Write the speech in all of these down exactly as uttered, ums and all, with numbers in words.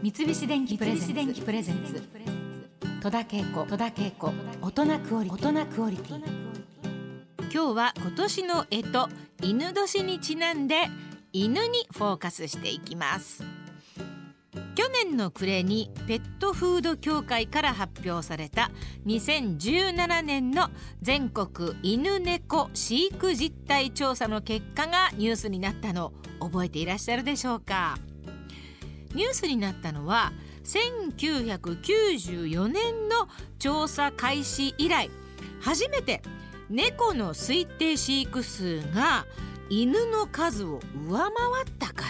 三菱電機プレゼンツ戸田恵子大人クオリティ。今日は今年の干支犬年にちなんで犬にフォーカスしていきます。去年の暮れにペットフード協会から発表されたにせんじゅうななねんの全国犬猫飼育実態調査の結果がニュースになったのを覚えていらっしゃるでしょうか。ニュースになったのはせんきゅうひゃくきゅうじゅうよねんの調査開始以来初めて、猫の推定飼育数が犬の数を上回ったか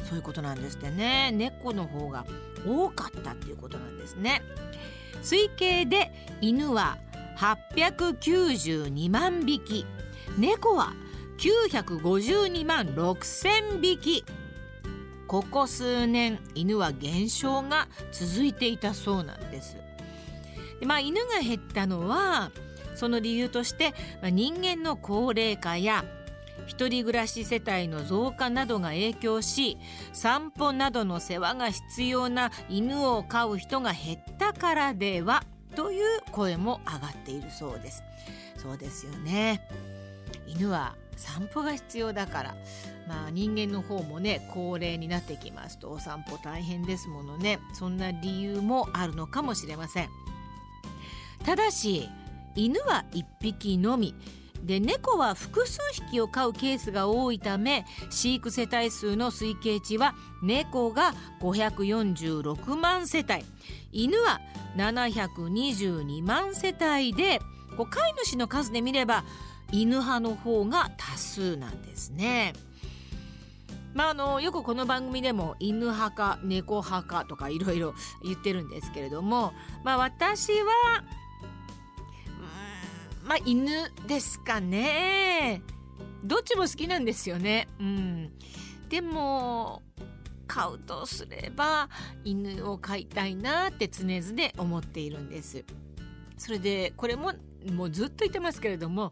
ら、そういうことなんですってね。猫の方が多かったっていうことなんですね。推計で犬ははっぴゃくきゅうじゅうにまんびき、猫はきゅうひゃくごじゅうにまんろくせんびき。ここ数年犬は減少が続いていたそうなんです。で、まあ、犬が減ったのはその理由として、まあ、人間の高齢化や一人暮らし世帯の増加などが影響し、散歩などの世話が必要な犬を飼う人が減ったからではという声も上がっているそうです。そうですよね。犬は散歩が必要だから、まあ、人間の方もね、高齢になってきますとお散歩大変ですものね。そんな理由もあるのかもしれません。ただし犬はいっぴきのみで、猫は複数匹を飼うケースが多いため、飼育世帯数の推計値は猫がごひゃくよんじゅうろくまんせたい、犬はななひゃくにじゅうにまんせたいで、こう飼い主の数で見れば犬派の方が多数なんですね。まあ、あのよくこの番組でも犬派か猫派かとかいろいろ言ってるんですけれども、まあ、私は、うん、まあ、犬ですかね。どっちも好きなんですよね、うん、でも飼うとすれば犬を飼いたいなって常々思っているんです。それでこれももうずっと言ってますけれども、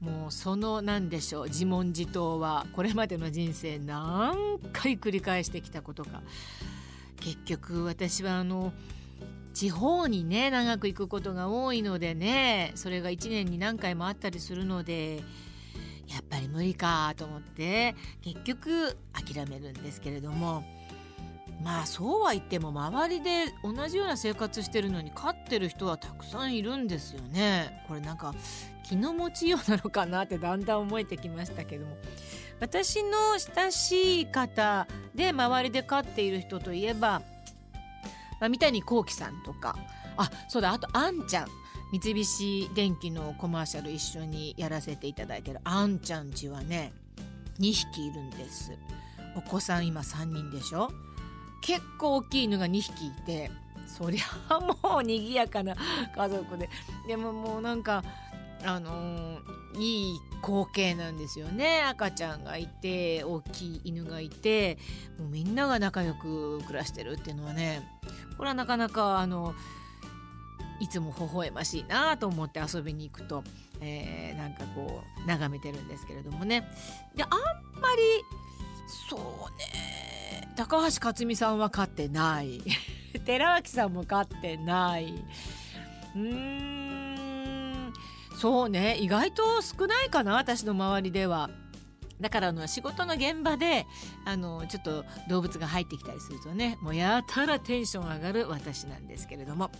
もうその何でしょう、自問自答はこれまでの人生何回繰り返してきたことか。結局私はあの地方にね長く行くことが多いのでね、それがいちねんに何回もあったりするので、やっぱり無理かと思って結局諦めるんですけれども、まあそうは言っても周りで同じような生活してるのに飼ってる人はたくさんいるんですよね。これなんか気の持ちようなのかなってだんだん思えてきましたけども、私の親しい方で周りで飼っている人といえば、まあ、三谷幸喜さんとか、あ、そうだ、あとあんちゃん、三菱電機のコマーシャル一緒にやらせていただいてるあんちゃん家はねにひきいるんです。お子さん今さんにんでしょ。結構大きい犬がにひきいて、そりゃもう賑やかな家族で、でももうなんかあのー、いい光景なんですよね。赤ちゃんがいて大きい犬がいて、もうみんなが仲良く暮らしてるっていうのはね、これはなかなかあのいつも微笑ましいなと思って遊びに行くと、えー、なんかこう眺めてるんですけれどもね。で、あんまりそうね、高橋克実さんは飼ってない寺脇さんも飼ってない、うーん、そうね、意外と少ないかな私の周りでは。だからあの仕事の現場であのちょっと動物が入ってきたりするとね、もうやたらテンション上がる私なんですけれども、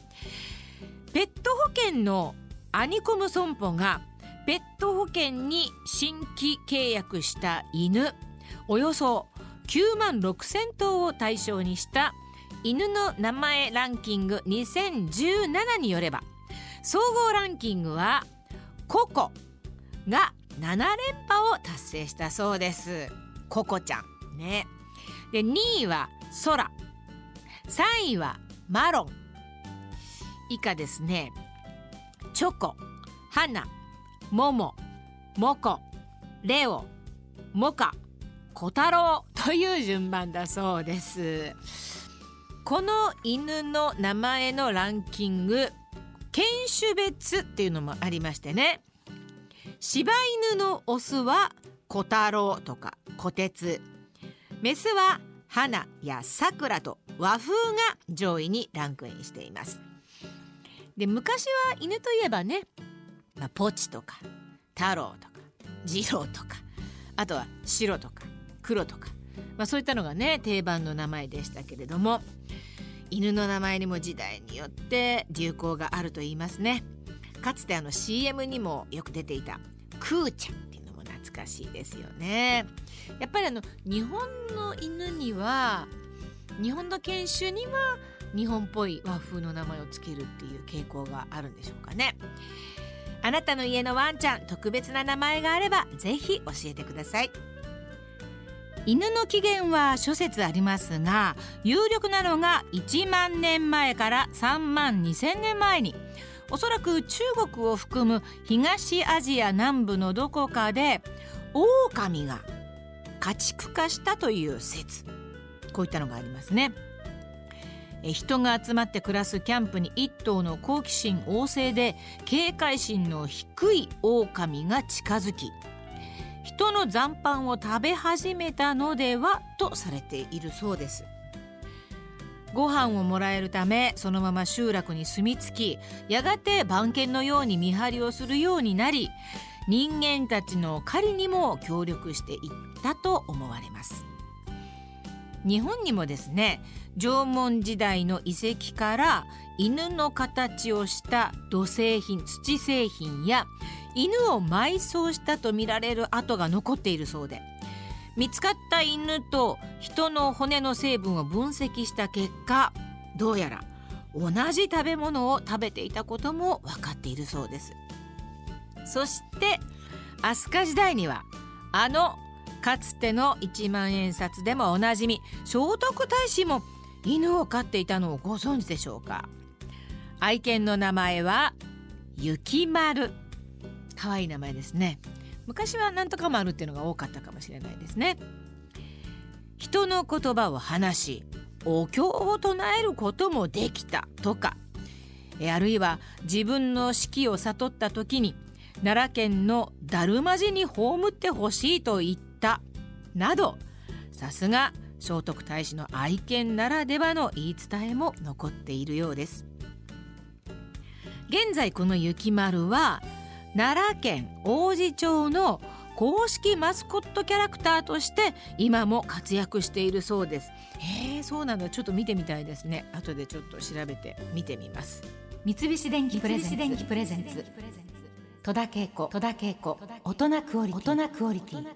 ペット保険のアニコム損保がペット保険に新規契約した犬およそきゅうまんろくせんとうを対象にした犬の名前ランキングにせんじゅうななによれば、総合ランキングはココがななれんぱを達成したそうです。ココちゃんね。で、にいはソラ、さんいはマロン、以下ですね、チョコ、ハナ、モモ、モコ、レオ、モカ、コタロウという順番だそうです。この犬の名前のランキング、犬種別っていうのもありましてね、柴犬のオスはコタロウとかコテツ、メスはハナやサクラと和風が上位にランクインしています。で、昔は犬といえばね、まあ、ポチとか太郎とか次郎とか、あとは白とか黒とか、まあ、そういったのがね定番の名前でしたけれども、犬の名前にも時代によって流行があると言いますね。かつてあの シーエム にもよく出ていたクーちゃんっていうのも懐かしいですよね。やっぱりあの日本の犬には、日本の犬種には日本っぽい和風の名前をつけるっていう傾向があるんでしょうかね。あなたの家のワンちゃん、特別な名前があればぜひ教えてください。犬の起源は諸説ありますが、有力なのがいちまんねんまえからさんまんにせんねんまえに、おそらく中国を含む東アジア南部のどこかで狼が家畜化したという説、こういったのがありますね。え人が集まって暮らすキャンプに一頭の好奇心旺盛で警戒心の低い狼が近づき、人の残飯を食べ始めたのではとされているそうです。ご飯をもらえるためそのまま集落に住み着き、やがて番犬のように見張りをするようになり、人間たちの狩りにも協力していったと思われます。日本にもですね、縄文時代の遺跡から犬の形をした土製品、土製品や犬を埋葬したと見られる跡が残っているそうで、見つかった犬と人の骨の成分を分析した結果、どうやら同じ食べ物を食べていたことも分かっているそうです。そして飛鳥時代には、あのかつてのいちまんえんさつでもおなじみ聖徳太子も犬を飼っていたのをご存知でしょうか。愛犬の名前は雪丸、かわいい名前ですね。昔はなんとか丸っていうのが多かったかもしれないですね。人の言葉を話し、お経を唱えることもできたとか、あるいは自分の死期を悟った時に奈良県のだるま寺に葬ってほしいと言ったなど、さすが聖徳太子の愛犬ならではの言い伝えも残っているようです。現在この雪丸は奈良県王寺町の公式マスコットキャラクターとして今も活躍しているそうです。へえ、そうなんだ。ちょっと見てみたいですね。後でちょっと調べて見てみます。三菱電機プレゼンツ、三菱電機プレゼンツ、戸田恵子、戸田恵子、大人クオリティ。